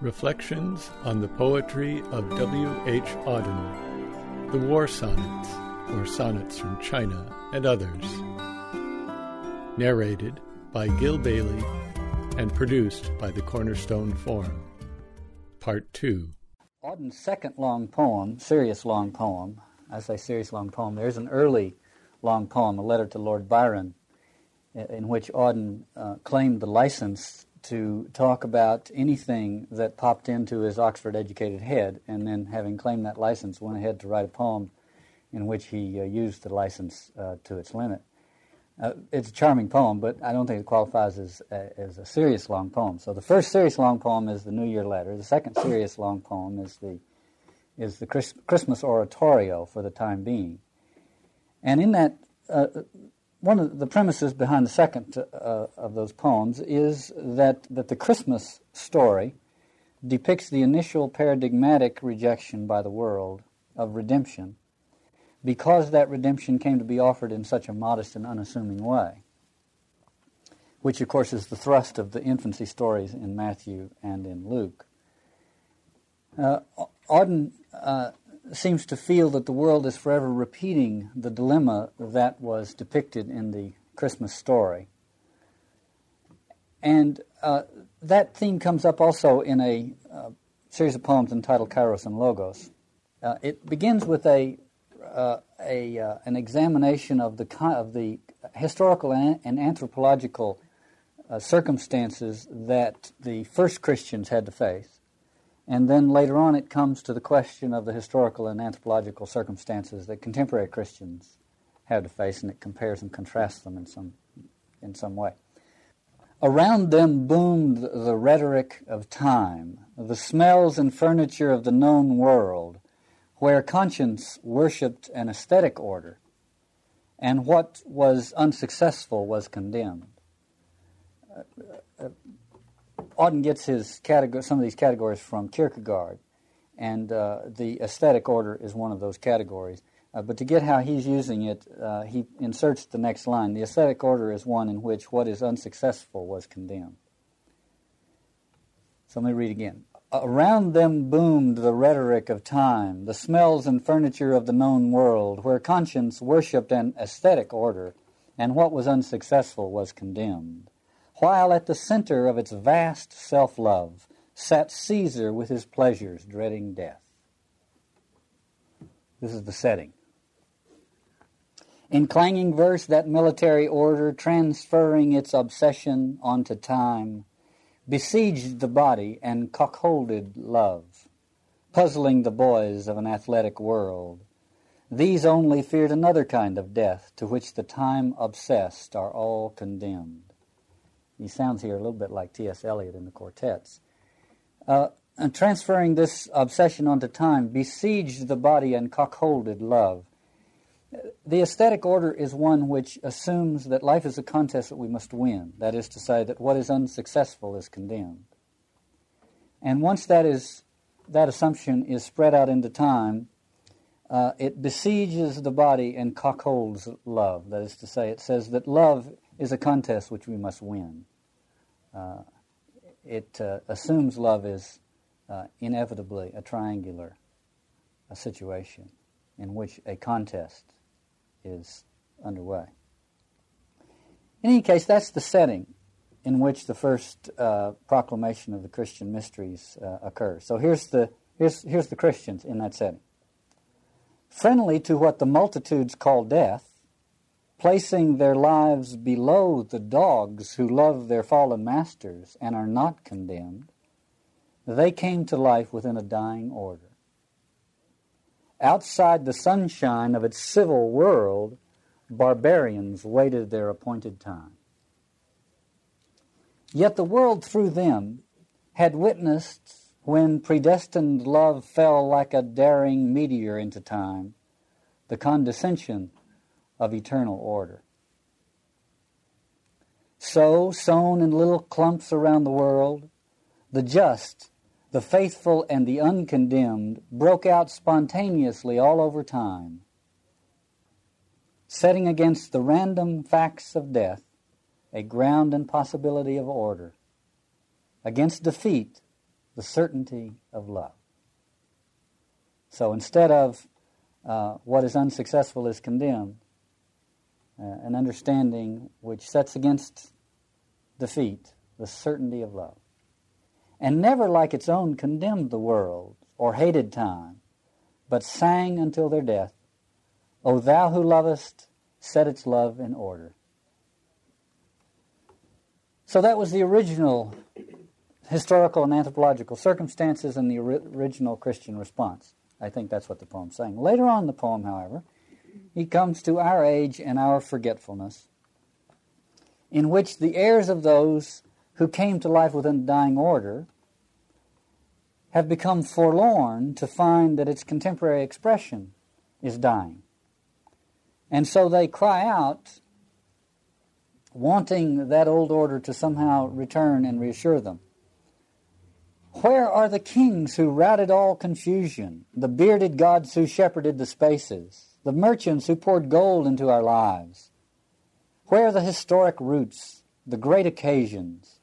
Reflections on the Poetry of W. H. Auden, The War Sonnets, or Sonnets from China, and Others. Narrated by Gil Bailey and produced by the Cornerstone Forum. Part 2. Auden's second long poem, serious long poem, I say serious long poem, there's an early long poem, A Letter to Lord Byron, in which Auden claimed the license to talk about anything that popped into his Oxford-educated head, and then, having claimed that license, went ahead to write a poem in which he used the license to its limit. It's a charming poem, but I don't think it qualifies as a serious long poem. So the first serious long poem is the New Year Letter. The second serious long poem is the Christmas Oratorio for the time being. And in that, one of the premises behind the second of those poems is that the Christmas story depicts the initial paradigmatic rejection by the world of redemption, because that redemption came to be offered in such a modest and unassuming way, which, of course, is the thrust of the infancy stories in Matthew and in Luke. Auden seems to feel that the world is forever repeating the dilemma that was depicted in the Christmas story. And that theme comes up also in a series of poems entitled Kairos and Logos. It begins with an examination of the historical and anthropological circumstances that the first Christians had to face. And then later on it comes to the question of the historical and anthropological circumstances that contemporary Christians have to face, and it compares and contrasts them in some way. Around them boomed the rhetoric of time, the smells and furniture of the known world, where conscience worshipped an aesthetic order, and what was unsuccessful was condemned. Auden gets some of these categories from Kierkegaard, and the aesthetic order is one of those categories. But to get how he's using it, he inserts the next line. The aesthetic order is one in which what is unsuccessful was condemned. So let me read again. Around them boomed the rhetoric of time, the smells and furniture of the known world, where conscience worshipped an aesthetic order, and what was unsuccessful was condemned. While at the center of its vast self-love sat Caesar with his pleasures, dreading death. This is the setting. In clanging verse, that military order, transferring its obsession onto time, besieged the body and cockholded love, puzzling the boys of an athletic world. These only feared another kind of death, to which the time-obsessed are all condemned. He sounds here a little bit like T. S. Eliot in the quartets. And transferring this obsession onto time, besieged the body and cockholded love. The aesthetic order is one which assumes that life is a contest that we must win. That is to say, that what is unsuccessful is condemned. And once that assumption is spread out into time, it besieges the body and cockholds love. That is to say, it says that love is a contest which we must win. It assumes love is inevitably a triangular situation in which a contest is underway. In any case, that's the setting in which the first proclamation of the Christian mysteries occurs. So here's the Christians in that setting. Friendly to what the multitudes call death, placing their lives below the dogs who love their fallen masters and are not condemned, they came to life within a dying order. Outside the sunshine of its civil world, barbarians waited their appointed time. Yet the world through them had witnessed when predestined love fell like a daring meteor into time, the condescension of eternal order. So, sown in little clumps around the world, the just, the faithful, and the uncondemned broke out spontaneously all over time, setting against the random facts of death a ground and possibility of order, against defeat the certainty of love. So instead of what is unsuccessful is condemned, an understanding which sets against defeat the certainty of love, and never like its own condemned the world or hated time, but sang until their death, O thou who lovest, set its love in order. So that was the original historical and anthropological circumstances and the original Christian response. I think that's what the poem's saying. Later on in the poem, however, he comes to our age and our forgetfulness, in which the heirs of those who came to life with undying order have become forlorn to find that its contemporary expression is dying. And so they cry out, wanting that old order to somehow return and reassure them. Where are the kings who routed all confusion, the bearded gods who shepherded the spaces, the merchants who poured gold into our lives? Where are the historic roots, the great occasions?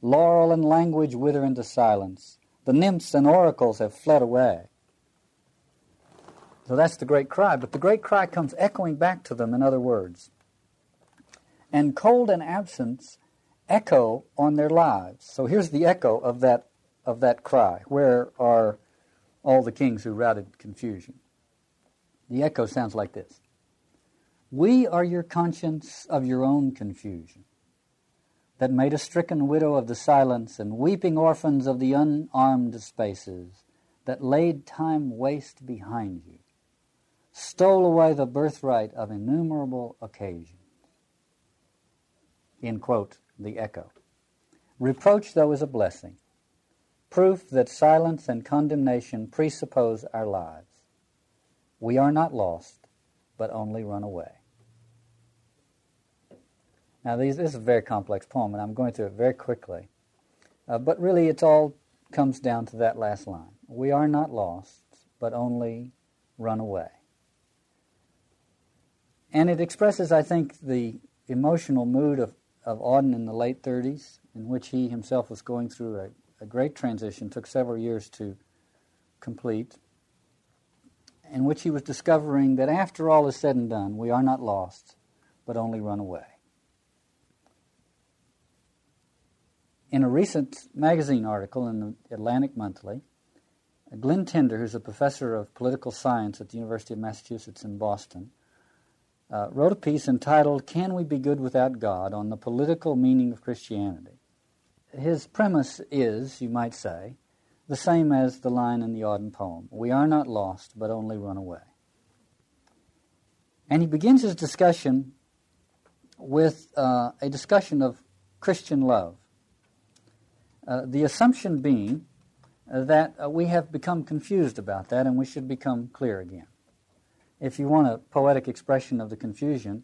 Laurel and language wither into silence. The nymphs and oracles have fled away. So that's the great cry, but the great cry comes echoing back to them in other words. And cold and absence echo on their lives. So here's the echo of that cry. Where are all the kings who routed confusion? The echo sounds like this. We are your conscience of your own confusion, that made a stricken widow of the silence and weeping orphans of the unarmed spaces, that laid time waste behind you, stole away the birthright of innumerable occasions. End quote, the echo. Reproach, though, is a blessing, proof that silence and condemnation presuppose our lives. We are not lost, but only run away. Now, this is a very complex poem, and I'm going through it very quickly. But really, it all comes down to that last line. We are not lost, but only run away. And it expresses, I think, the emotional mood of Auden in the late 30s, in which he himself was going through a great transition, took several years to complete, in which he was discovering that after all is said and done, we are not lost, but only run away. In a recent magazine article in the Atlantic Monthly, Glenn Tinder, who's a professor of political science at the University of Massachusetts in Boston, wrote a piece entitled, Can We Be Good Without God? On the political meaning of Christianity. His premise is, you might say, the same as the line in the Auden poem, we are not lost, but only run away. And he begins his discussion with a discussion of Christian love. The assumption being that we have become confused about that and we should become clear again. If you want a poetic expression of the confusion,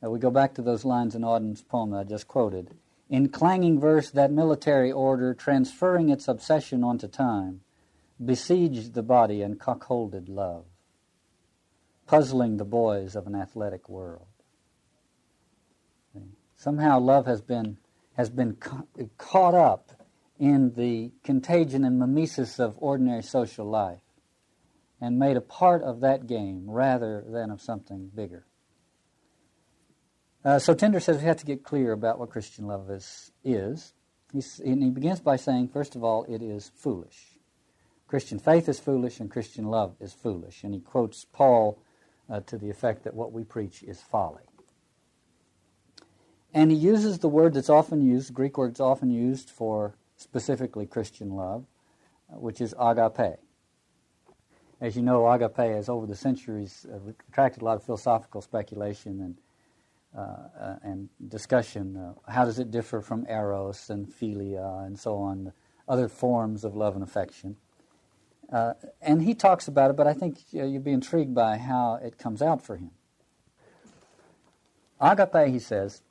we go back to those lines in Auden's poem that I just quoted. In clanging verse, that military order, transferring its obsession onto time, besieged the body and cockholded love, puzzling the boys of an athletic world. Somehow love has been caught up in the contagion and mimesis of ordinary social life and made a part of that game rather than of something bigger. So Tinder says we have to get clear about what Christian love is. He begins by saying, first of all, it is foolish. Christian faith is foolish and Christian love is foolish. And he quotes Paul to the effect that what we preach is folly. And he uses the word that's often used, Greek word that's often used for specifically Christian love, which is agape. As you know, agape has over the centuries attracted a lot of philosophical speculation and discussion. How does it differ from eros and philia and so on, other forms of love and affection? And he talks about it, but I think you'd be intrigued by how it comes out for him. Agape, he says,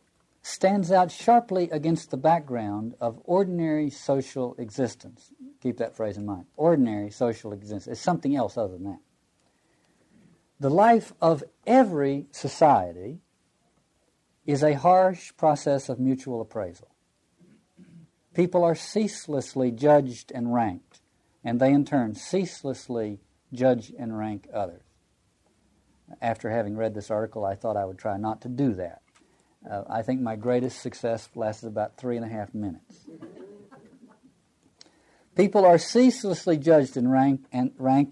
stands out sharply against the background of ordinary social existence. Keep that phrase in mind. Ordinary social existence is something else other than that. The life of every society is a harsh process of mutual appraisal. People are ceaselessly judged and ranked, and they in turn ceaselessly judge and rank others. After having read this article, I thought I would try not to do that. I think my greatest success lasted about 3.5 minutes. People are ceaselessly judged and ranked,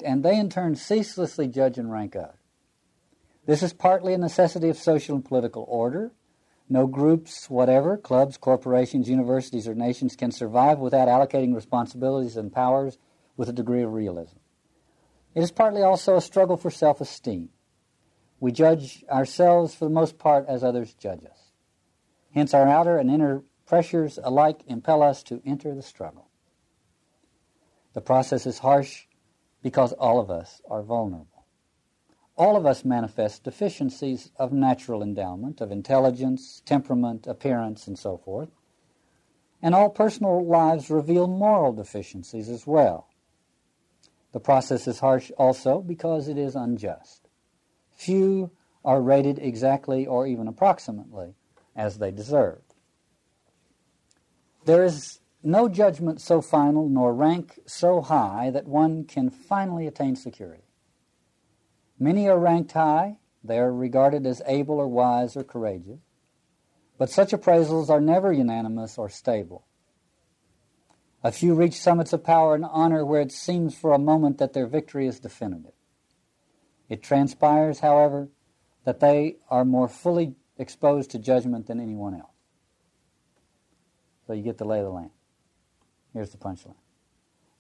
and they in turn ceaselessly judge and rank others. This is partly a necessity of social and political order. No groups, whatever, clubs, corporations, universities, or nations can survive without allocating responsibilities and powers with a degree of realism. It is partly also a struggle for self-esteem. We judge ourselves, for the most part, as others judge us. Hence, our outer and inner pressures alike impel us to enter the struggle. The process is harsh because all of us are vulnerable. All of us manifest deficiencies of natural endowment, of intelligence, temperament, appearance, and so forth. And all personal lives reveal moral deficiencies as well. The process is harsh also because it is unjust. Few are rated exactly or even approximately as they deserve. There is no judgment so final nor rank so high that one can finally attain security. Many are ranked high, they are regarded as able or wise or courageous, but such appraisals are never unanimous or stable. A few reach summits of power and honor where it seems for a moment that their victory is definitive. It transpires, however, that they are more fully exposed to judgment than anyone else. So you get the lay of the land. Here's the punchline.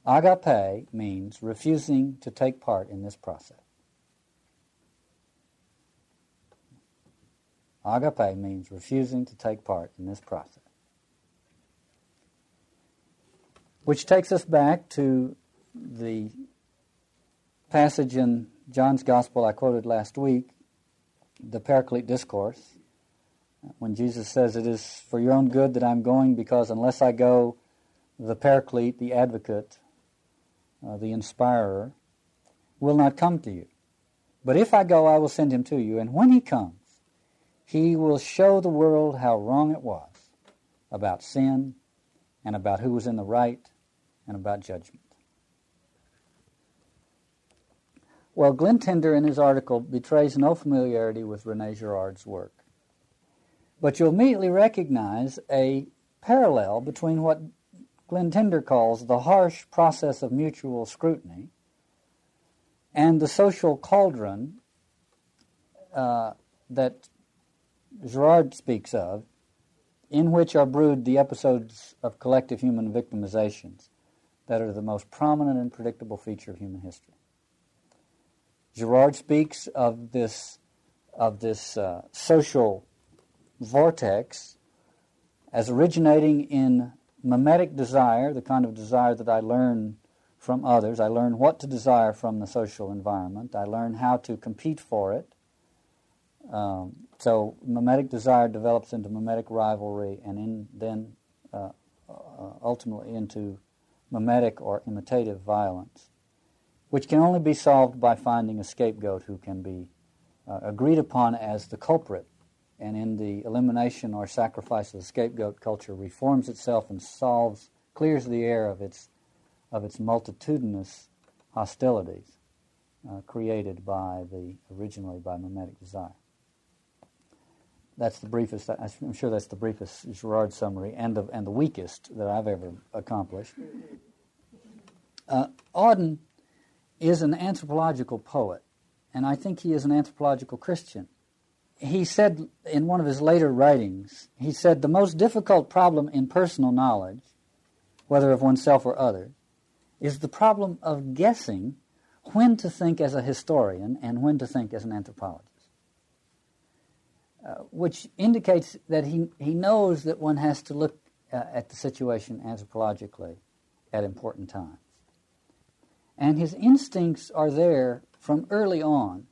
Agape means refusing to take part in this process. Agape means refusing to take part in this process. Which takes us back to the passage in John's Gospel I quoted last week, the Paraclete Discourse, when Jesus says, "It is for your own good that I'm going, because unless I go, the Paraclete, the Advocate, the Inspirer, will not come to you. But if I go, I will send him to you. And when he comes, he will show the world how wrong it was about sin and about who was in the right and about judgment." Well, Glenn Tinder, in his article, betrays no familiarity with Rene Girard's work. But you'll immediately recognize a parallel between what Glenn Tinder calls the harsh process of mutual scrutiny and the social cauldron that Girard speaks of, in which are brewed the episodes of collective human victimizations that are the most prominent and predictable feature of human history. Girard speaks of this social vortex as originating in mimetic desire, the kind of desire that I learn from others. I learn what to desire from the social environment. I learn how to compete for it. So mimetic desire develops into mimetic rivalry and ultimately into mimetic or imitative violence, which can only be solved by finding a scapegoat who can be agreed upon as the culprit, and in the elimination or sacrifice of the scapegoat, culture reforms itself and clears the air of its multitudinous hostilities created originally by mimetic desire. That's the briefest. I'm sure that's the briefest Girard summary and the weakest that I've ever accomplished. Auden is an anthropological poet, and I think he is an anthropological Christian. He said in one of his later writings, he said, "The most difficult problem in personal knowledge, whether of oneself or others, is the problem of guessing when to think as a historian and when to think as an anthropologist," which indicates that he knows that one has to look at the situation anthropologically at important times. And his instincts are there from early on.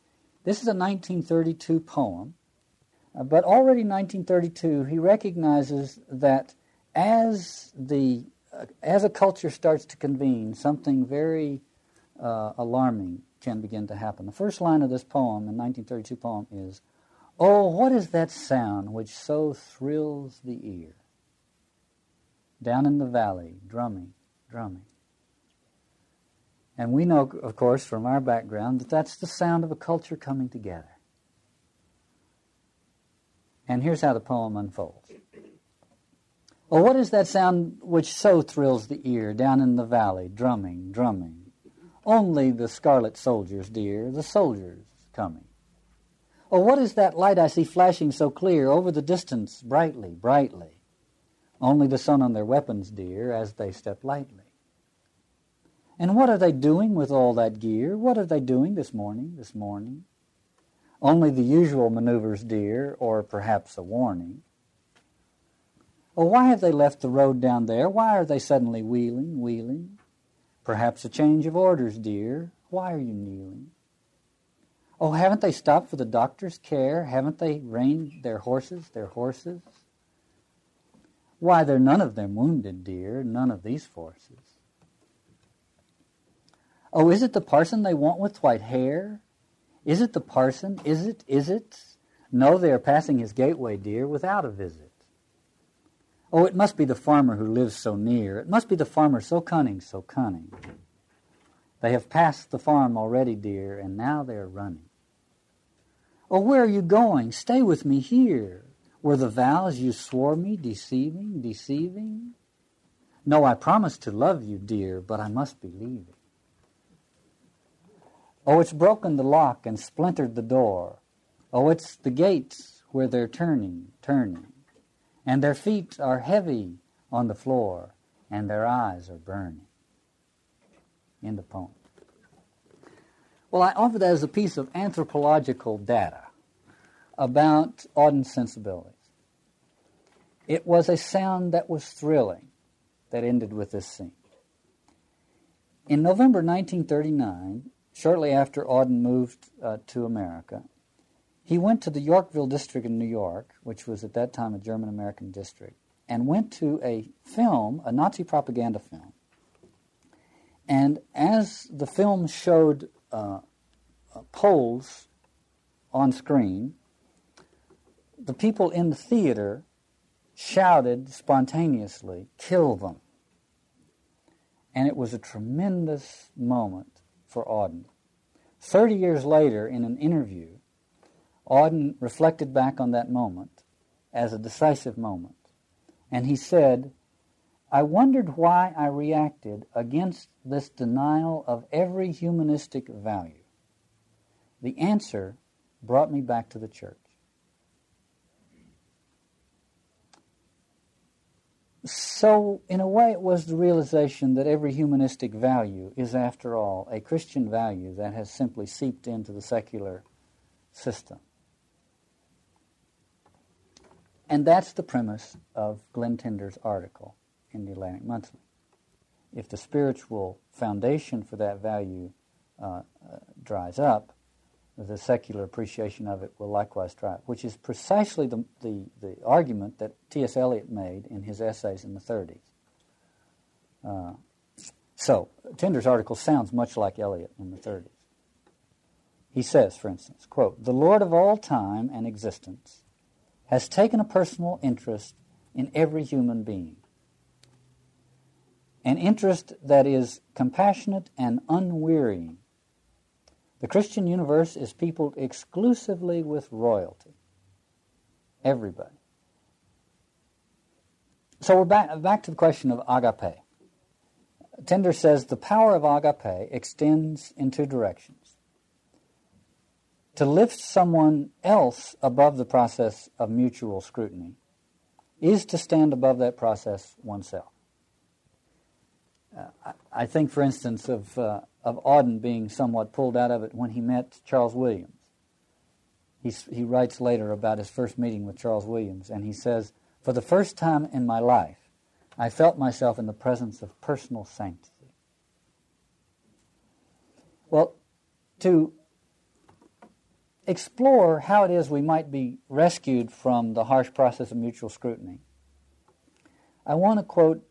This is a 1932 poem, but already in 1932 he recognizes that as a culture starts to convene, something very alarming can begin to happen. The first line of this poem, the 1932 poem, is, "Oh, what is that sound which so thrills the ear?" down in the valley, drumming, drumming. And we know, of course, from our background, that that's the sound of a culture coming together. And here's how the poem unfolds. Oh, what is that sound which so thrills the ear down in the valley, drumming, drumming? Only the scarlet soldiers, dear, the soldiers coming. Oh, what is that light I see flashing so clear over the distance, brightly, brightly? Only the sun on their weapons, dear, as they step lightly. And what are they doing with all that gear? What are they doing this morning, this morning? Only the usual maneuvers, dear, or perhaps a warning. Oh, why have they left the road down there? Why are they suddenly wheeling, wheeling? Perhaps a change of orders, dear. Why are you kneeling? Oh, haven't they stopped for the doctor's care? Haven't they reined their horses, their horses? Why, they're none of them wounded, dear, none of these forces. Oh, is it the parson they want with white hair? Is it the parson? Is it? Is it? No, they are passing his gateway, dear, without a visit. Oh, it must be the farmer who lives so near. It must be the farmer so cunning, so cunning. They have passed the farm already, dear, and now they are running. Oh, where are you going? Stay with me here. Were the vows you swore me deceiving, deceiving? No, I promised to love you, dear, but I must be leaving. Oh, it's broken the lock and splintered the door. Oh, it's the gates where they're turning, turning. And their feet are heavy on the floor, and their eyes are burning. End of poem. Well, I offer that as a piece of anthropological data about Auden's sensibilities. It was a sound that was thrilling that ended with this scene. In November 1939, shortly after Auden moved to America, he went to the Yorkville district in New York, which was at that time a German-American district, and went to a film, a Nazi propaganda film. And as the film showed Poles on screen, the people in the theater shouted spontaneously, "Kill them!" And it was a tremendous moment for Auden. 30 years later, in an interview, Auden reflected back on that moment as a decisive moment. And he said, "I wondered why I reacted against this denial of every humanistic value. The answer brought me back to the church." So, in a way, it was the realization that every humanistic value is, after all, a Christian value that has simply seeped into the secular system. And that's the premise of Glenn Tinder's article in the Atlantic Monthly. If the spiritual foundation for that value dries up, the secular appreciation of it will likewise dry up, which is precisely the argument that T. S. Eliot made in his essays in the 30s. So, Tinder's article sounds much like Eliot in the 30s. He says, for instance, quote, "The Lord of all time and existence has taken a personal interest in every human being, an interest that is compassionate and unwearying. The Christian universe is peopled exclusively with royalty." Everybody. So we're back to the question of agape. Tinder says the power of agape extends in two directions: to lift someone else above the process of mutual scrutiny is to stand above that process oneself. I think, for instance, of Auden being somewhat pulled out of it when he met Charles Williams. He writes later about his first meeting with Charles Williams, and he says, "For the first time in my life, I felt myself in the presence of personal sanctity." Well, to explore how it is we might be rescued from the harsh process of mutual scrutiny, I want to quote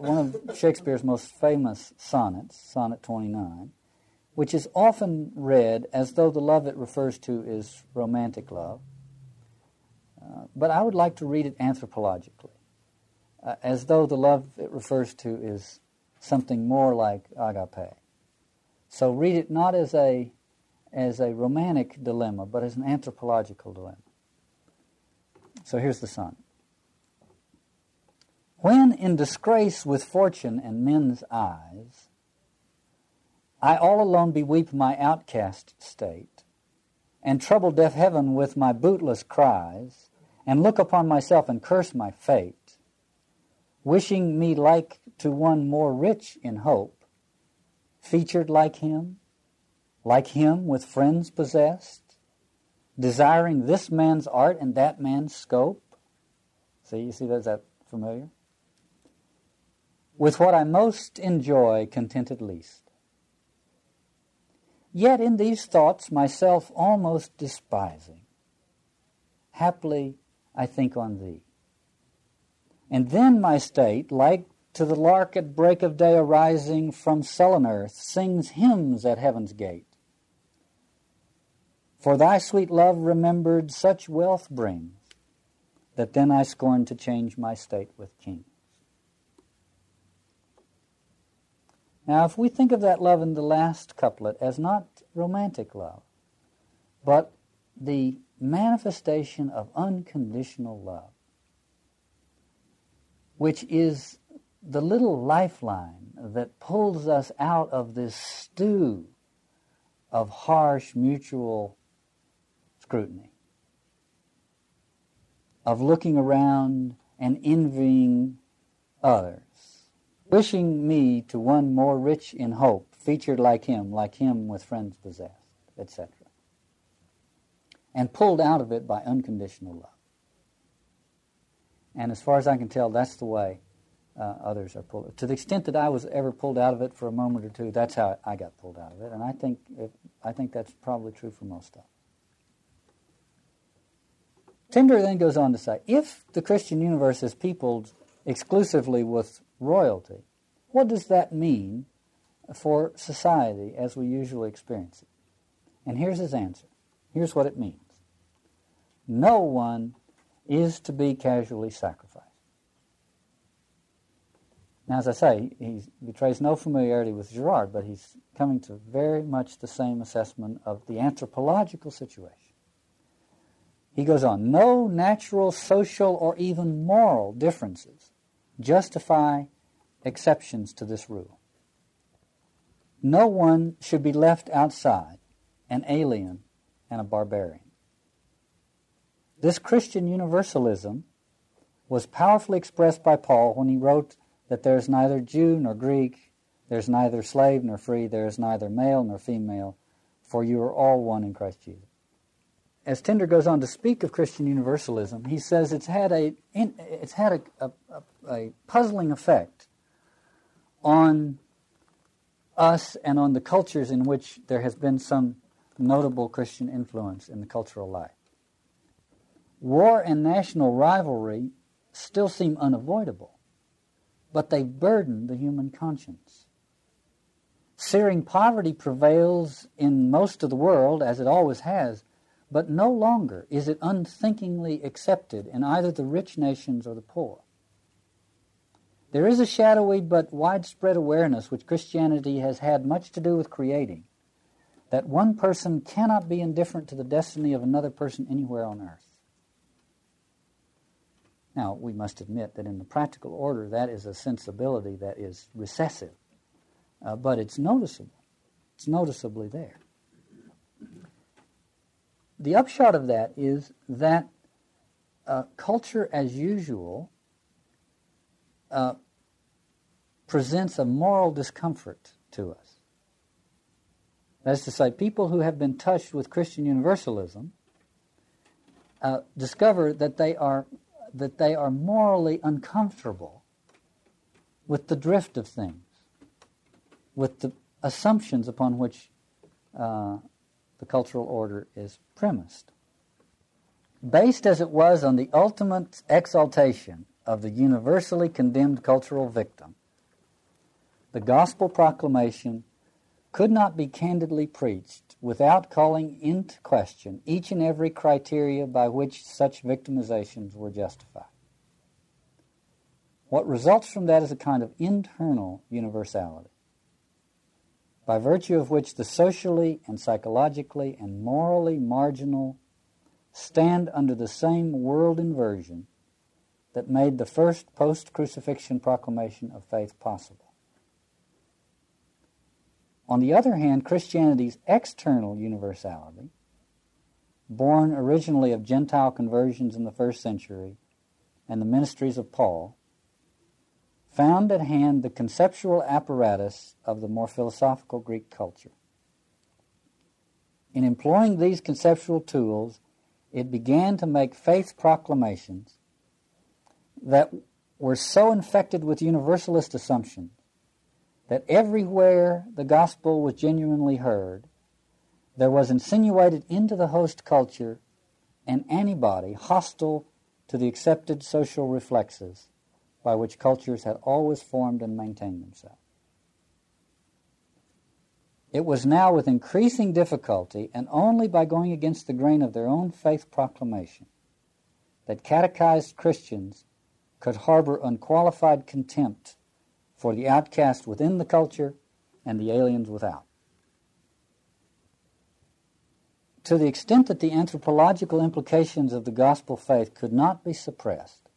one of Shakespeare's most famous sonnets, Sonnet 29, which is often read as though the love it refers to is romantic love. But I would like to read it anthropologically. as though the love it refers to is something more like agape. So read it not as a romantic dilemma, but as an anthropological dilemma. So here's the son. When in disgrace with fortune and men's eyes, I all alone beweep my outcast state, and trouble deaf heaven with my bootless cries, and look upon myself and curse my fate, wishing me like to one more rich in hope, featured like him with friends possessed, desiring this man's art and that man's scope. See, you see, that's that familiar? With what I most enjoy, contented least. Yet in these thoughts myself almost despising, haply I think on thee. And then my state, like to the lark at break of day arising from sullen earth, sings hymns at heaven's gate. For thy sweet love remembered such wealth brings, that then I scorn to change my state with kings. Now, if we think of that love in the last couplet as not romantic love, but the manifestation of unconditional love, which is the little lifeline that pulls us out of this stew of harsh mutual scrutiny, of looking around and envying others, wishing me to one more rich in hope, featured like him with friends possessed, etc. And pulled out of it by unconditional love. And as far as I can tell, that's the way others are pulled. To the extent that I was ever pulled out of it for a moment or two, that's how I got pulled out of it. And I think that's probably true for most of us. Tinder then goes on to say, if the Christian universe is peopled exclusively with royalty, what does that mean for society as we usually experience it? And here's his answer. Here's what it means. No one is to be casually sacrificed. Now, as I say, he betrays no familiarity with Girard, but he's coming to very much the same assessment of the anthropological situation. He goes on, no natural, social, or even moral differences justify exceptions to this rule. No one should be left outside, an alien and a barbarian. This Christian universalism was powerfully expressed by Paul when he wrote that there is neither Jew nor Greek, there is neither slave nor free, there is neither male nor female, for you are all one in Christ Jesus. As Tinder goes on to speak of Christian universalism, he says it's had a puzzling effect on us and on the cultures in which there has been some notable Christian influence in the cultural life. War and national rivalry still seem unavoidable, but they burden the human conscience. Searing poverty prevails in most of the world, as it always has, but no longer is it unthinkingly accepted in either the rich nations or the poor. There is a shadowy but widespread awareness which Christianity has had much to do with creating, that one person cannot be indifferent to the destiny of another person anywhere on earth. Now, we must admit that in the practical order, that is a sensibility that is recessive, but it's noticeable. It's noticeably there. The upshot of that is that culture as usual presents a moral discomfort to us. That is to say, people who have been touched with Christian universalism discover that they are morally uncomfortable with the drift of things, with the assumptions upon which the cultural order is premised. Based as it was on the ultimate exaltation of the universally condemned cultural victim, the gospel proclamation could not be candidly preached without calling into question each and every criteria by which such victimizations were justified. What results from that is a kind of internal universality, by virtue of which the socially and psychologically and morally marginal stand under the same world inversion that made the first post-crucifixion proclamation of faith possible. On the other hand, Christianity's external universality, born originally of Gentile conversions in the first century and the ministries of Paul, found at hand the conceptual apparatus of the more philosophical Greek culture. In employing these conceptual tools, it began to make faith proclamations that were so infected with universalist assumptions that everywhere the gospel was genuinely heard, there was insinuated into the host culture an antibody hostile to the accepted social reflexes by which cultures had always formed and maintained themselves. It was now with increasing difficulty, and only by going against the grain of their own faith proclamation, that catechized Christians could harbor unqualified contempt for the outcast within the culture and the aliens without. To the extent that the anthropological implications of the gospel faith could not be suppressed,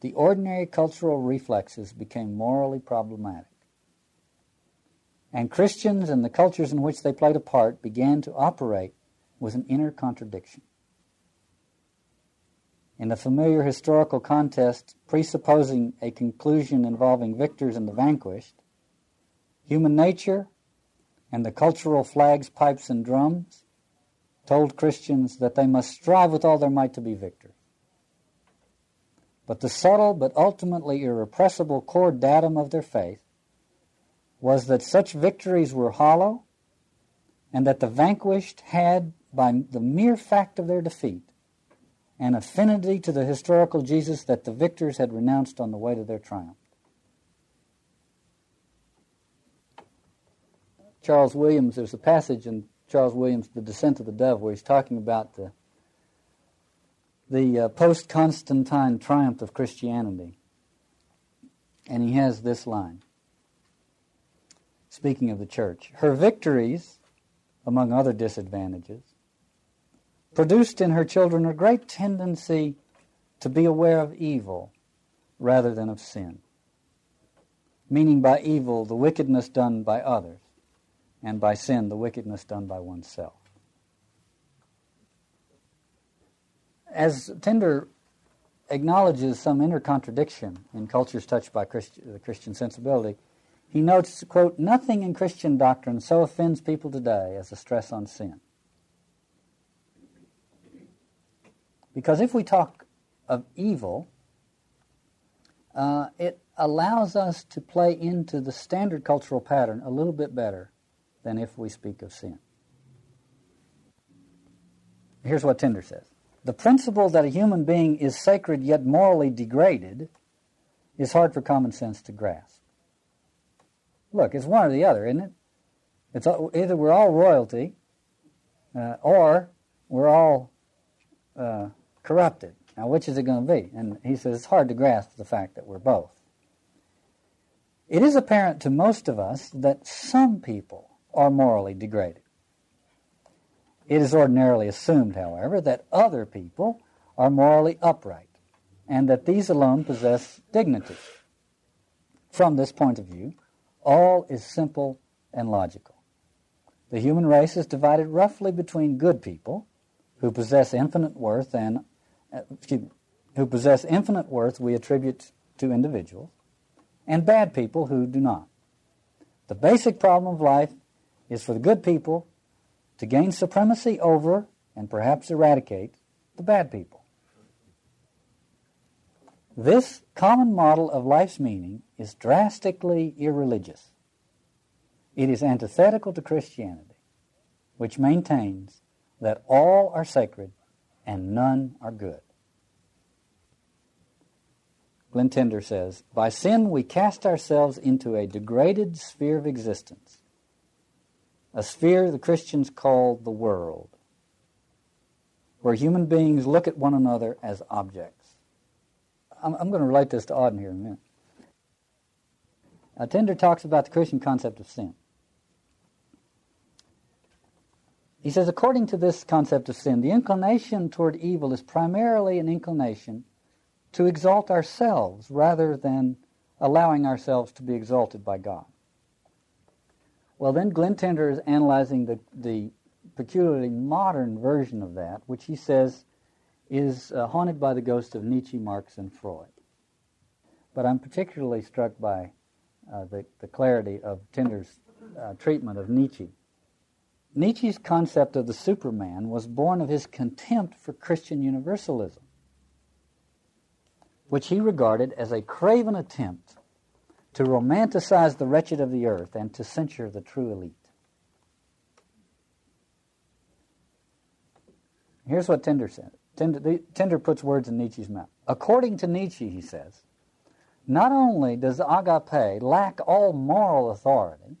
the ordinary cultural reflexes became morally problematic, and Christians and the cultures in which they played a part began to operate with an inner contradiction. In the familiar historical contest presupposing a conclusion involving victors and the vanquished, human nature and the cultural flags, pipes, and drums told Christians that they must strive with all their might to be victors. But the subtle but ultimately irrepressible core datum of their faith was that such victories were hollow, and that the vanquished had, by the mere fact of their defeat, an affinity to the historical Jesus that the victors had renounced on the way to their triumph. Charles Williams, there's a passage in Charles Williams' The Descent of the Dove where he's talking about the post-Constantine triumph of Christianity. And he has this line, speaking of the church: "Her victories, among other disadvantages, produced in her children a great tendency to be aware of evil rather than of sin," meaning by evil the wickedness done by others, and by sin the wickedness done by oneself. As Tinder acknowledges some inner contradiction in cultures touched by the Christian sensibility, he notes, quote, "Nothing in Christian doctrine so offends people today as the stress on sin." Because if we talk of evil, it allows us to play into the standard cultural pattern a little bit better than if we speak of sin. Here's what Tinder says. "The principle that a human being is sacred yet morally degraded is hard for common sense to grasp." Look, it's one or the other, isn't it? It's either we're all royalty or we're all corrupted. Now, which is it going to be? And he says it's hard to grasp the fact that we're both. "It is apparent to most of us that some people are morally degraded. It is ordinarily assumed, however, that other people are morally upright and that these alone possess dignity. From this point of view, all is simple and logical. The human race is divided roughly between good people who possess infinite worth we attribute to individuals, and bad people who do not. The basic problem of life is for the good people to gain supremacy over and perhaps eradicate the bad people. This common model of life's meaning is drastically irreligious. It is antithetical to Christianity, which maintains that all are sacred and none are good." Glenn Tinder says, "By sin we cast ourselves into a degraded sphere of existence, a sphere the Christians call the world, where human beings look at one another as objects, I'm going to relate this to Auden here in a minute. Tinder talks about the Christian concept of sin. He says, according to this concept of sin, the inclination toward evil is primarily an inclination to exalt ourselves rather than allowing ourselves to be exalted by God. Well, then Glenn Tinder is analyzing the peculiarly modern version of that, which he says is haunted by the ghosts of Nietzsche, Marx, and Freud. But I'm particularly struck by the clarity of Tinder's treatment of Nietzsche. Nietzsche's concept of the Superman was born of his contempt for Christian universalism, which he regarded as a craven attempt to romanticize the wretched of the earth and to censure the true elite. Here's what Tinder said. Tinder puts words in Nietzsche's mouth. According to Nietzsche, he says, not only does agape lack all moral authority,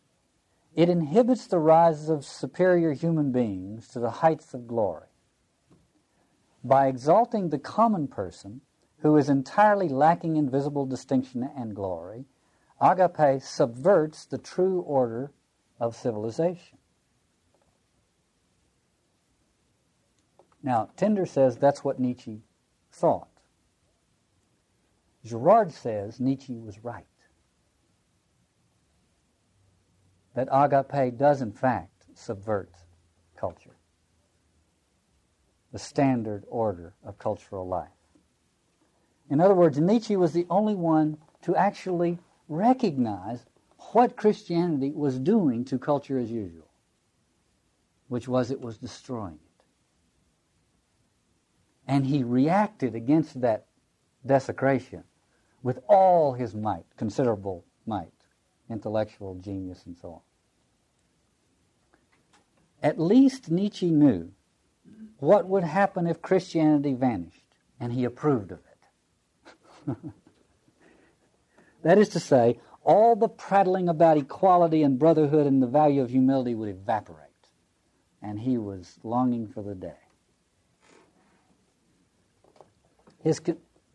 it inhibits the rise of superior human beings to the heights of glory. By exalting the common person, who is entirely lacking in visible distinction and glory, agape subverts the true order of civilization. Now, Tinder says that's what Nietzsche thought. Girard says Nietzsche was right, that agape does in fact subvert culture, the standard order of cultural life. In other words, Nietzsche was the only one to actually recognize what Christianity was doing to culture as usual, which was it was destroying it. And he reacted against that desecration with all his might, considerable might, intellectual genius and so on. At least Nietzsche knew what would happen if Christianity vanished, and he approved of it. That is to say, all the prattling about equality and brotherhood and the value of humility would evaporate, and he was longing for the day.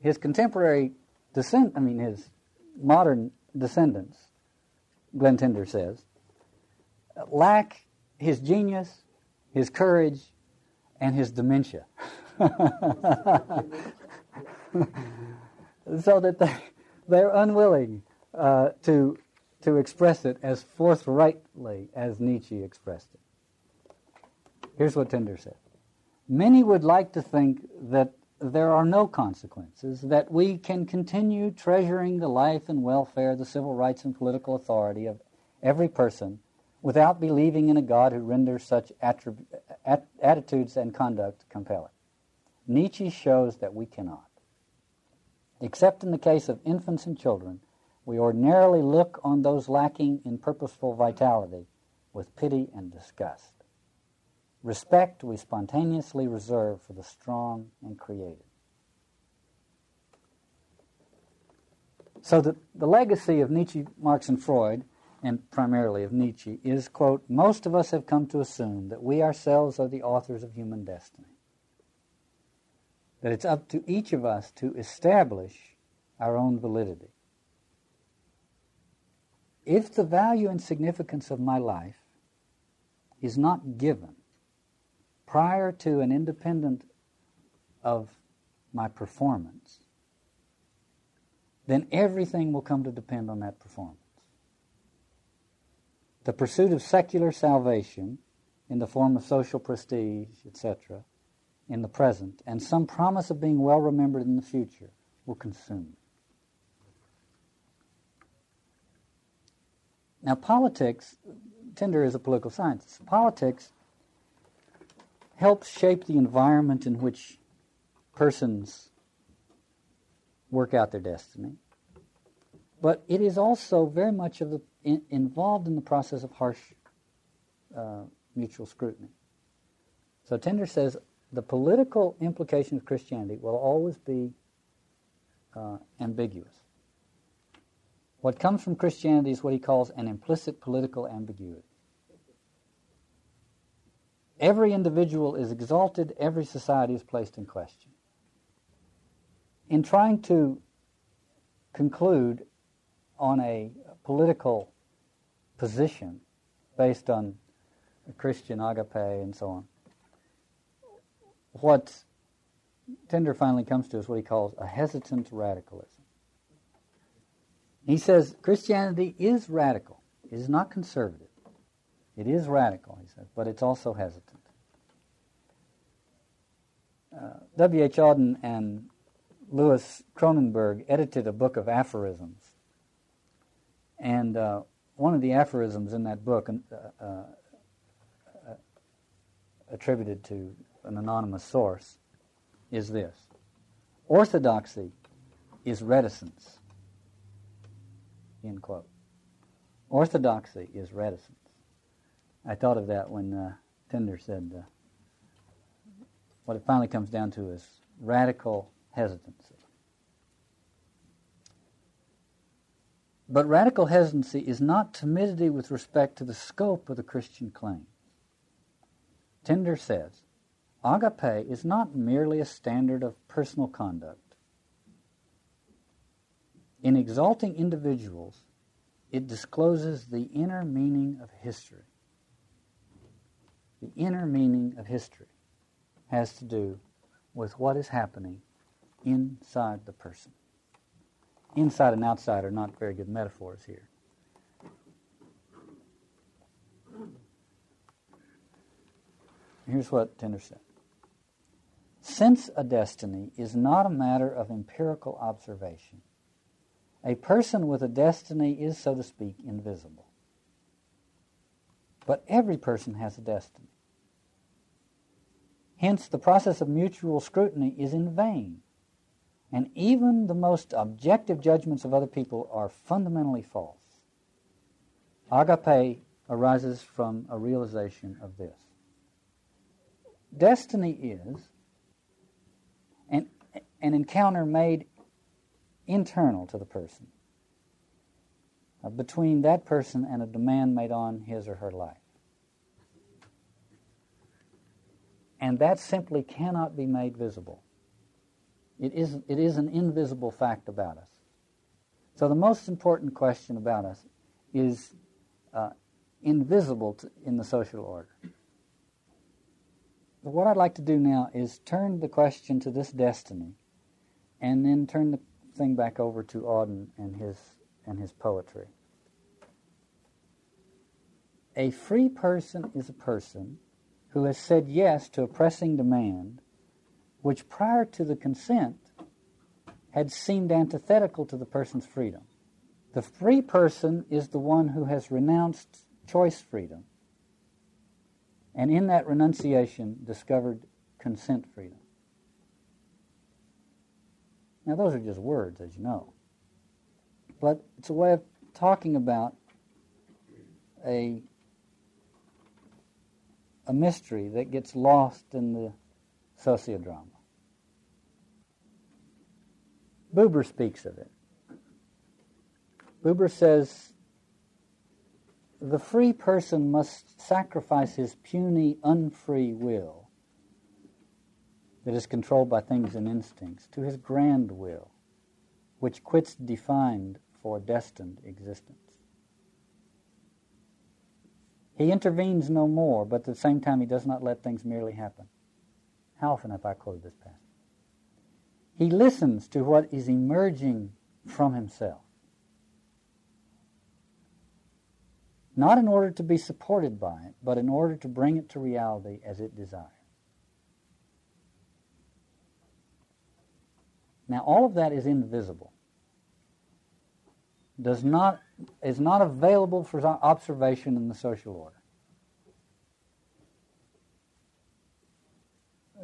His contemporary his modern descendants, Glenn Tinder says, lack his genius, his courage, and his dementia. So that they're unwilling to express it as forthrightly as Nietzsche expressed it. Here's what Tinder said. Many would like to think that there are no consequences, that we can continue treasuring the life and welfare, the civil rights and political authority of every person without believing in a God who renders such attitudes and conduct compelling. Nietzsche shows that we cannot. Except in the case of infants and children, we ordinarily look on those lacking in purposeful vitality with pity and disgust. Respect we spontaneously reserve for the strong and creative. So the legacy of Nietzsche, Marx, and Freud, and primarily of Nietzsche, is, quote, most of us have come to assume that we ourselves are the authors of human destiny, that it's up to each of us to establish our own validity. If the value and significance of my life is not given prior to and independent of my performance, then everything will come to depend on that performance. The pursuit of secular salvation in the form of social prestige, etc., in the present, and some promise of being well remembered in the future, will consume me. Now, politics, Tinder is a political scientist, politics helps shape the environment in which persons work out their destiny. But it is also very much of involved in the process of harsh mutual scrutiny. So Tinder says the political implication of Christianity will always be ambiguous. What comes from Christianity is what he calls an implicit political ambiguity. Every individual is exalted, every society is placed in question. In trying to conclude on a political position based on Christian agape and so on. What Tinder finally comes to is what he calls a hesitant radicalism. He says Christianity is radical. It is not conservative. It is radical, he says, but it's also hesitant. W. H. Auden and Louis Kronenberg edited a book of aphorisms. And one of the aphorisms in that book, attributed to an anonymous source, is this: orthodoxy is reticence. End quote. Orthodoxy is reticence. I thought of that when Tinder said what it finally comes down to is radical hesitancy. But radical hesitancy is not timidity with respect to the scope of the Christian claim. Tinder says, agape is not merely a standard of personal conduct. In exalting individuals, it discloses the inner meaning of history. The inner meaning of history has to do with what is happening inside the person. Inside and outside are not very good metaphors here. Here's what Tinder said. Since a destiny is not a matter of empirical observation, a person with a destiny is, so to speak, invisible. But every person has a destiny. Hence, the process of mutual scrutiny is in vain, and even the most objective judgments of other people are fundamentally false. Agape arises from a realization of this. Destiny is an encounter made internal to the person, between that person and a demand made on his or her life. And that simply cannot be made visible. It is an invisible fact about us. So the most important question about us is invisible in the social order. But what I'd like to do now is turn the question to this destiny and then turn the thing back over to Auden and his poetry. A free person is a person who has said yes to a pressing demand which prior to the consent had seemed antithetical to the person's freedom. The free person is the one who has renounced choice freedom and in that renunciation discovered consent freedom. Now those are just words, as you know. But it's a way of talking about a mystery that gets lost in the sociodrama. Buber speaks of it. Buber says, the free person must sacrifice his puny, unfree will that is controlled by things and instincts to his grand will, which quits defined for destined existence. He intervenes no more, but at the same time he does not let things merely happen. How often have I quoted this passage? He listens to what is emerging from himself, not in order to be supported by it, but in order to bring it to reality as it desires. Now, all of that is invisible. Is not available for observation in the social order.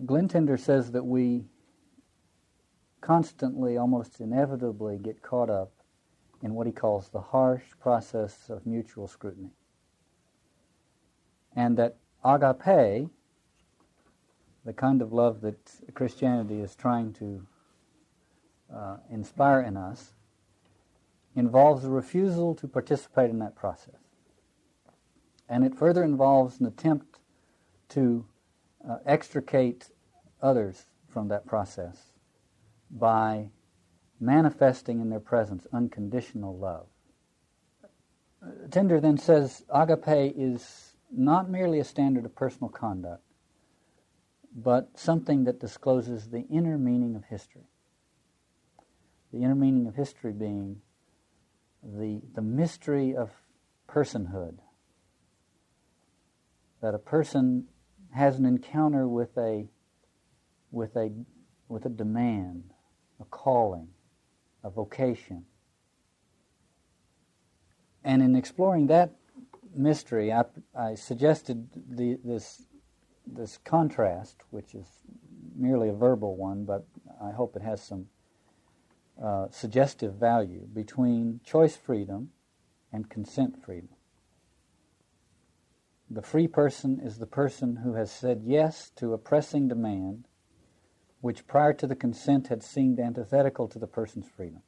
Glenn Tinder says that we constantly, almost inevitably, get caught up in what he calls the harsh process of mutual scrutiny. And that agape, the kind of love that Christianity is trying to inspire in us, involves a refusal to participate in that process. And it further involves an attempt to extricate others from that process by manifesting in their presence unconditional love. Tinder then says agape is not merely a standard of personal conduct, but something that discloses the inner meaning of history. The inner meaning of history being the mystery of personhood, that a person has an encounter with a demand, a calling, a vocation. And in exploring that mystery, I suggested this contrast, which is merely a verbal one, but I hope it has some suggestive value, between choice freedom and consent freedom. The free person is the person who has said yes to a pressing demand which prior to the consent had seemed antithetical to the person's freedom.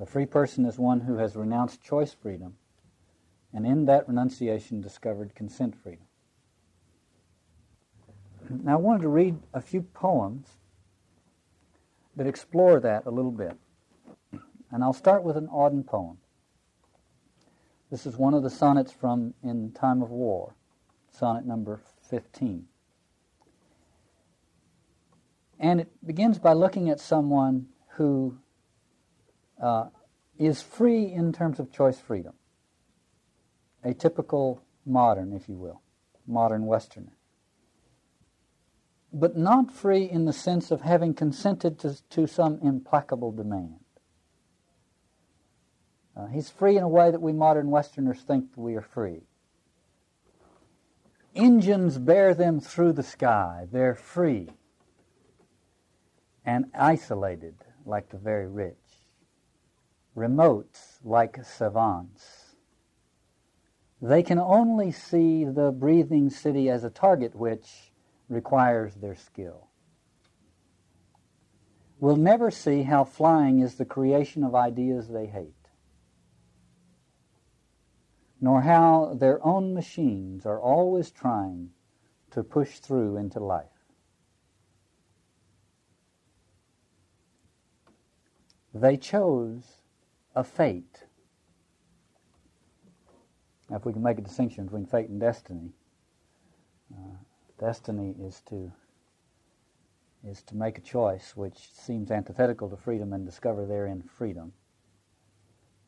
The free person is one who has renounced choice freedom and in that renunciation discovered consent freedom. Now I wanted to read a few poems that explore that a little bit. And I'll start with an Auden poem. This is one of the sonnets from In Time of War, sonnet number 15. And it begins by looking at someone who is free in terms of choice freedom, a typical modern, if you will, modern Westerner, but not free in the sense of having consented to some implacable demand. He's free in a way that we modern Westerners think that we are free. Engines bear them through the sky. They're free and isolated like the very rich, remote like savants. They can only see the breathing city as a target which requires their skill. We'll never see how flying is the creation of ideas they hate, nor how their own machines are always trying to push through into life. They chose a fate. Now, if we can make a distinction between fate and destiny, destiny is to make a choice which seems antithetical to freedom and discover therein freedom,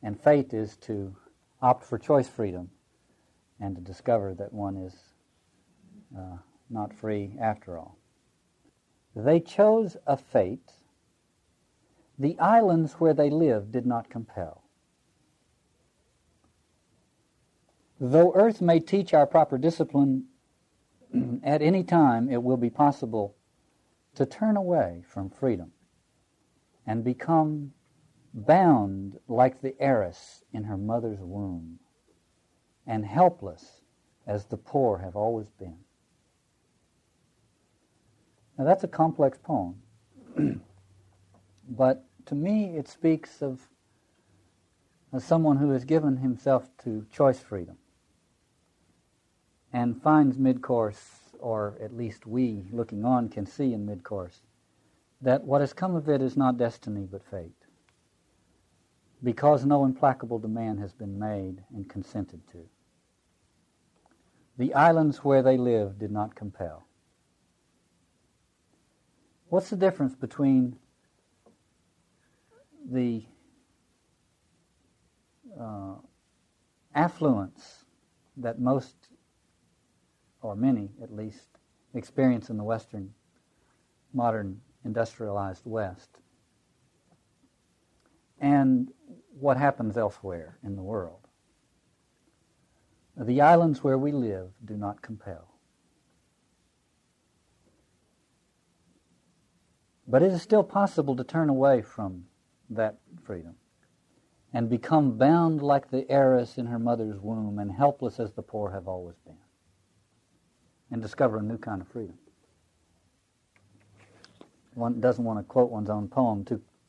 and fate is to opt for choice freedom and to discover that one is not free after all. They chose a fate. The islands where they lived did not compel. Though earth may teach our proper discipline, at any time it will be possible to turn away from freedom and become bound like the heiress in her mother's womb, and helpless as the poor have always been. Now that's a complex poem, but to me it speaks of someone who has given himself to choice freedom and finds mid-course, or at least we looking on can see in mid-course, that what has come of it is not destiny but fate, because no implacable demand has been made and consented to. The islands where they lived did not compel. What's the difference between the affluence that most, or many at least, experience in the Western, modern, industrialized West, and what happens elsewhere in the world? The islands where we live do not compel. But it is still possible to turn away from that freedom and become bound like the heiress in her mother's womb and helpless as the poor have always been, and discover a new kind of freedom. One doesn't want to quote one's own poem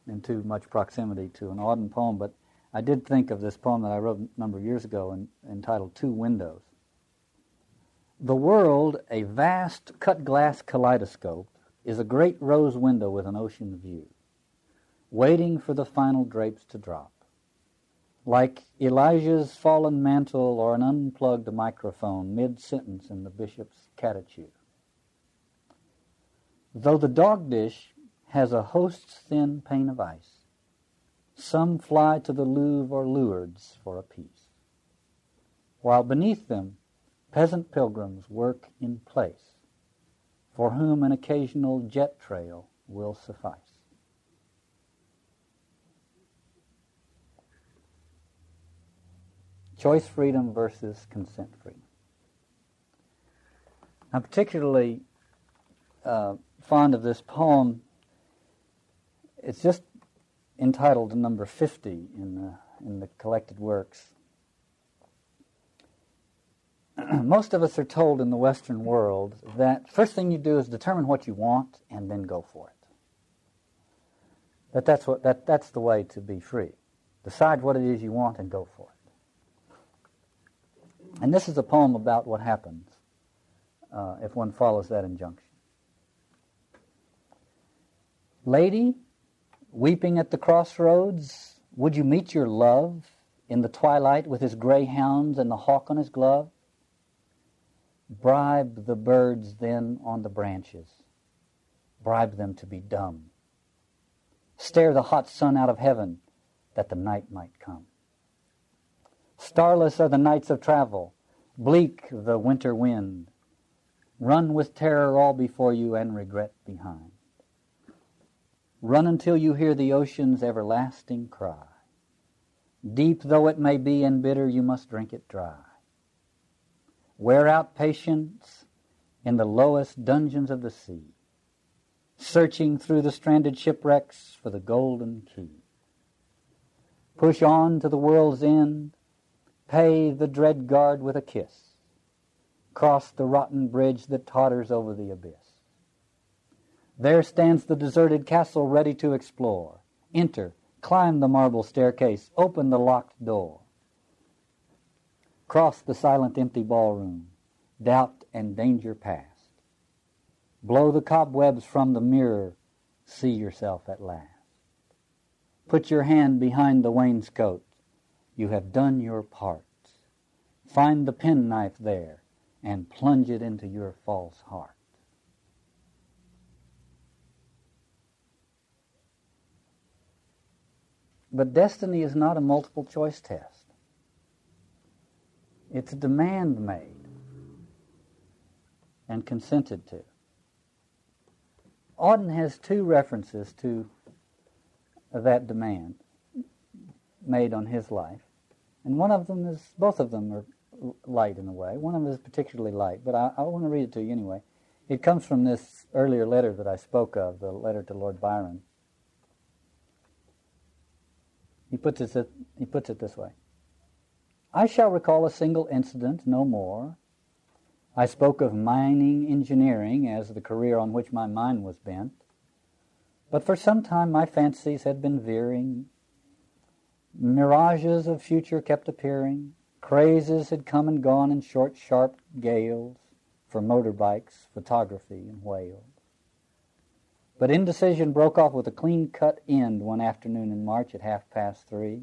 in too much proximity to an Auden poem, but I did think of this poem that I wrote a number of years ago entitled Two Windows. The world, a vast cut-glass kaleidoscope, is a great rose window with an ocean view. waiting for the final drapes to drop. Like Elijah's fallen mantle or an unplugged microphone mid-sentence in the bishop's catechu. Though the dog dish has a host's thin pane of ice, some fly to the Louvre or Lourdes for a piece, while beneath them peasant pilgrims work in place, for whom an occasional jet trail will suffice. Choice freedom versus consent freedom. I'm particularly fond of this poem. It's just entitled to number 50 in the collected works. Most of us are told in the Western world that first thing you do is determine what you want and then go for it. That's the way to be free. Decide what it is you want and go for it. And this is a poem about what happens if one follows that injunction. Lady, weeping at the crossroads, would you meet your love in the twilight with his greyhounds and the hawk on his glove? Bribe the birds then on the branches. Bribe them to be dumb. Stare the hot sun out of heaven that the night might come. Starless are the nights of travel, bleak the winter wind. Run with terror all before you and regret behind. Run until you hear the ocean's everlasting cry. Deep though it may be and bitter, you must drink it dry. Wear out patience in the lowest dungeons of the sea, searching through the stranded shipwrecks for the golden key. Push on to the world's end, pay the dread guard with a kiss. Cross the rotten bridge that totters over the abyss. There stands the deserted castle ready to explore. Enter, climb the marble staircase, open the locked door. Cross the silent empty ballroom, doubt and danger past. Blow the cobwebs from the mirror, see yourself at last. Put your hand behind the wainscot, you have done your part. Find the penknife there and plunge it into your false heart. But destiny is not a multiple choice test. It's a demand made and consented to. Auden has two references to that demand made on his life. And one of them is, both of them are light in a way. One of them is particularly light, but I want to read it to you anyway. It comes from this earlier letter that I spoke of, the letter to Lord Byron. He puts it this way. I shall recall a single incident, no more. I spoke of mining engineering as the career on which my mind was bent. But for some time my fancies had been veering. Mirages of future kept appearing. Crazes had come and gone in short, sharp gales for motorbikes, photography, and whales. But indecision broke off with a clean-cut end one afternoon in March at 3:30,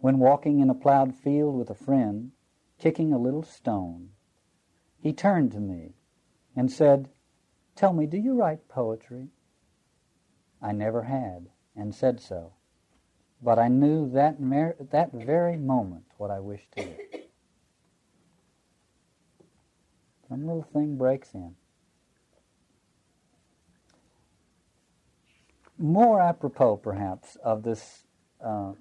when walking in a plowed field with a friend, kicking a little stone, he turned to me and said, "Tell me, do you write poetry?" I never had, and said so. But I knew that very moment what I wished to do. Some little thing breaks in. More apropos, perhaps, of this, the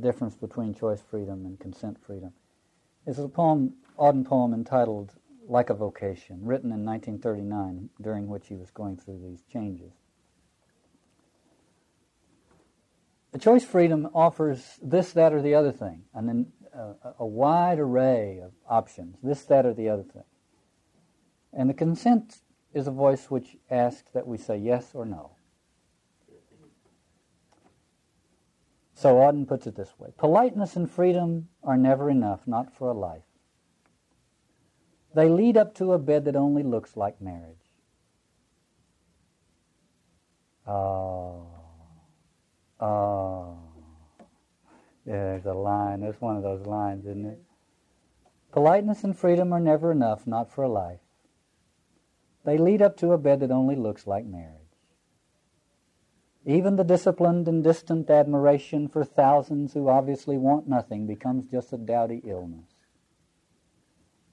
difference between choice freedom and consent freedom, is a poem, Auden poem, entitled Like a Vocation, written in 1939, during which he was going through these changes. The choice freedom offers this, that, or the other thing, and then a wide array of options, this, that, or the other thing. And the consent is a voice which asks that we say yes or no. So Auden puts it this way. Politeness and freedom are never enough, not for a life. They lead up to a bed that only looks like marriage. Oh. Oh, there's a line. There's one of those lines, isn't it? Politeness and freedom are never enough, not for a life. They lead up to a bed that only looks like marriage. Even the disciplined and distant admiration for thousands who obviously want nothing becomes just a dowdy illness.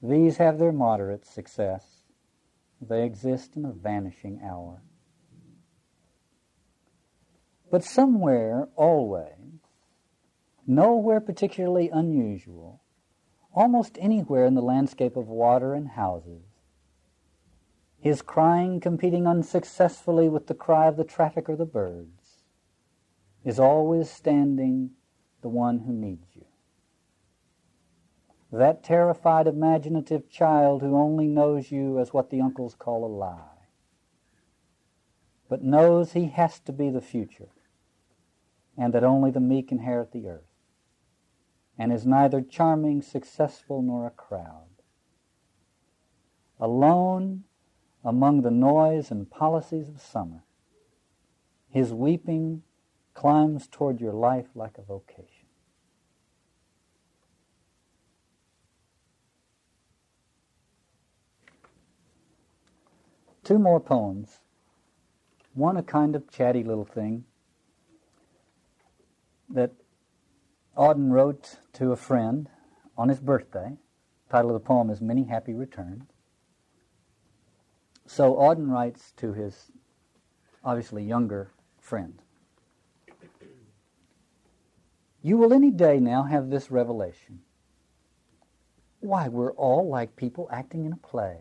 These have their moderate success. They exist in a vanishing hour. But somewhere, always, nowhere particularly unusual, almost anywhere in the landscape of water and houses, his crying competing unsuccessfully with the cry of the traffic or the birds, is always standing the one who needs you. That terrified imaginative child who only knows you as what the uncles call a lie, but knows he has to be the future, and that only the meek inherit the earth, and is neither charming, successful, nor a crowd. Alone among the noise and policies of summer, his weeping climbs toward your life like a vocation. Two more poems, one a kind of chatty little thing that Auden wrote to a friend on his birthday. The title of the poem is Many Happy Returns. So Auden writes to his obviously younger friend. You will any day now have this revelation. Why, we're all like people acting in a play.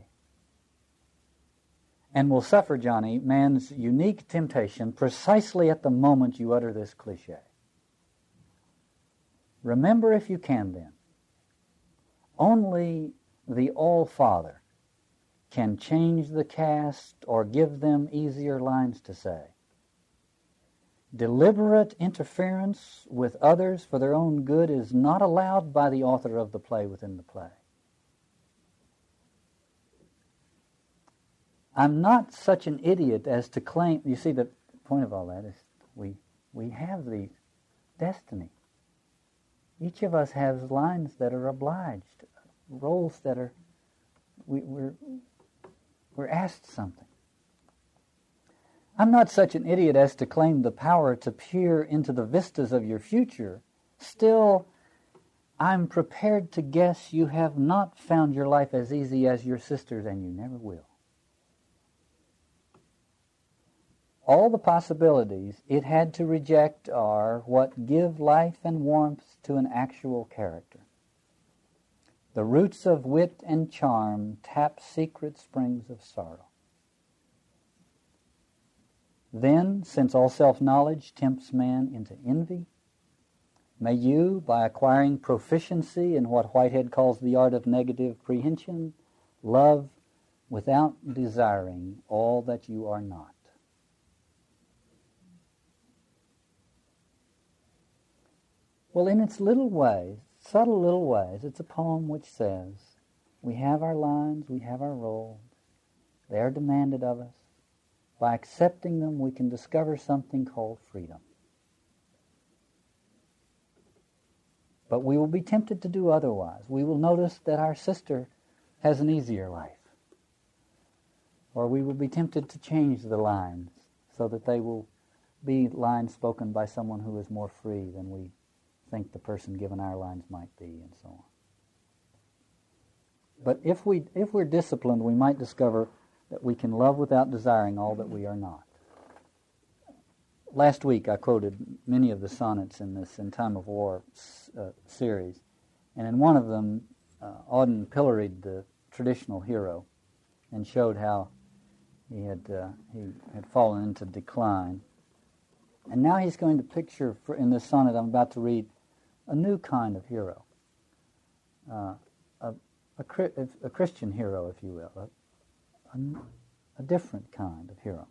And will suffer, Johnny, man's unique temptation precisely at the moment you utter this cliche. Remember, if you can, then, only the All-Father can change the cast or give them easier lines to say. Deliberate interference with others for their own good is not allowed by the author of the play within the play. I'm not such an idiot as to claim... You see, the point of all that is we have the destiny. Each of us has lines that are obliged, roles that are... We're asked something. I'm not such an idiot as to claim the power to peer into the vistas of your future. Still, I'm prepared to guess you have not found your life as easy as your sister's, and you never will. All the possibilities it had to reject are what give life and warmth to an actual character. The roots of wit and charm tap secret springs of sorrow. Then, since all self-knowledge tempts man into envy, may you, by acquiring proficiency in what Whitehead calls the art of negative prehension, love without desiring all that you are not. Well, in its little ways, subtle little ways, it's a poem which says, we have our lines, we have our roles, they are demanded of us. By accepting them, we can discover something called freedom. But we will be tempted to do otherwise. We will notice that our sister has an easier life. Or we will be tempted to change the lines so that they will be lines spoken by someone who is more free than we think the person given our lines might be, and so on. But if we're disciplined, we might discover that we can love without desiring all that we are not. Last week I quoted many of the sonnets in this In Time of War series, and in one of them Auden pilloried the traditional hero and showed how he had fallen into decline. And now he's going to picture, in this sonnet I'm about to read, a new kind of hero, a Christian hero, if you will, a different kind of hero.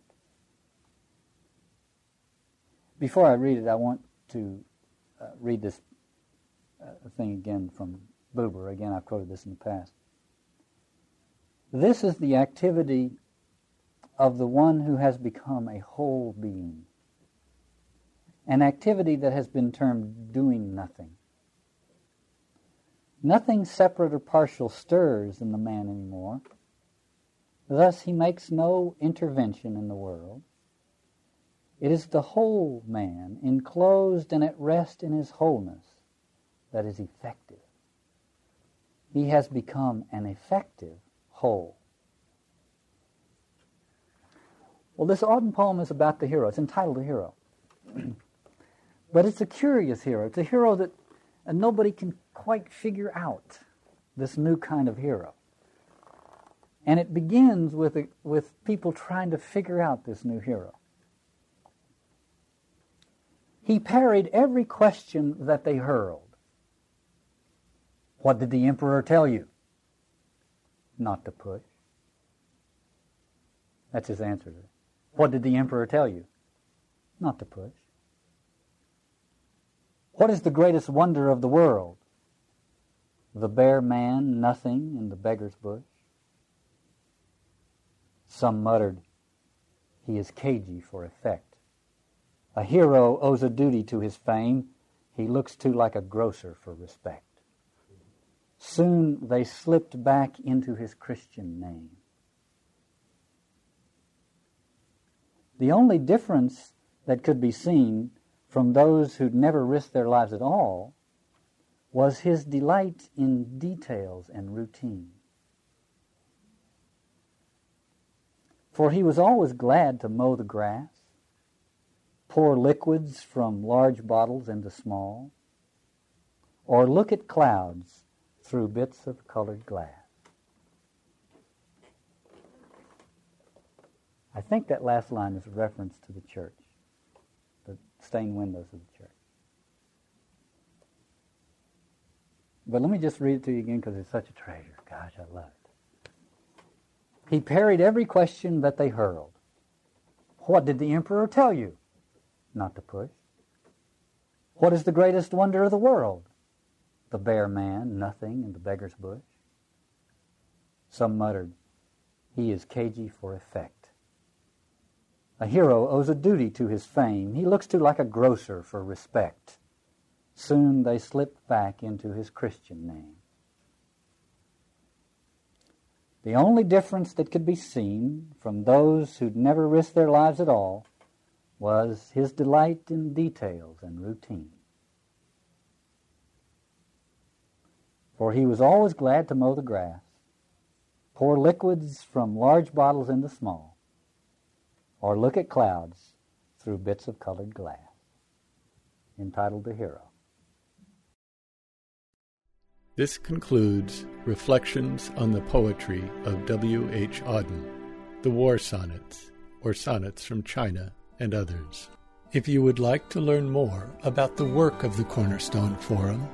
Before I read it, I want to read this thing again from Buber. Again, I've quoted this in the past. This is the activity of the one who has become a whole being. an activity that has been termed doing nothing. Nothing separate or partial stirs in the man anymore. Thus he makes no intervention in the world. It is the whole man, enclosed and at rest in his wholeness, that is effective. He has become an effective whole. Well, this Auden poem is about the hero. It's entitled The Hero. But it's a curious hero. It's a hero that nobody can quite figure out, this new kind of hero. And it begins with people trying to figure out this new hero. He parried every question that they hurled. What did the emperor tell you? Not to push. That's his answer to it. What did the emperor tell you? Not to push. What is the greatest wonder of the world? The bare man, nothing in the beggar's bush. Some muttered, he is cagey for effect. A hero owes a duty to his fame. He looks too like a grocer for respect. Soon they slipped back into his Christian name. The only difference that could be seen from those who'd never risked their lives at all was his delight in details and routine. For he was always glad to mow the grass, pour liquids from large bottles into small, or look at clouds through bits of colored glass. I think that last line is a reference to the church, the stained windows of the church. But let me just read it to you again because it's such a treasure. Gosh, I love it. He parried every question that they hurled. What did the emperor tell you? Not to push. What is the greatest wonder of the world? The bare man, nothing in the beggar's bush. Some muttered, he is cagey for effect. A hero owes a duty to his fame. He looks too like a grocer for respect. Soon they slipped back into his Christian name. The only difference that could be seen from those who'd never risked their lives at all was his delight in details and routine. For he was always glad to mow the grass, pour liquids from large bottles into small, or look at clouds through bits of colored glass. Entitled The Hero. This concludes Reflections on the Poetry of W. H. Auden, the War Sonnets, or Sonnets from China, and others. If you would like to learn more about the work of the Cornerstone Forum,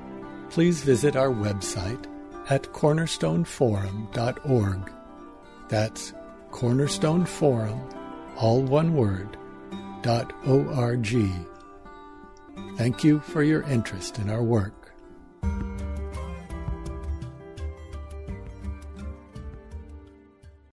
please visit our website at cornerstoneforum.org. That's cornerstoneforum, all one word, .org. Thank you for your interest in our work.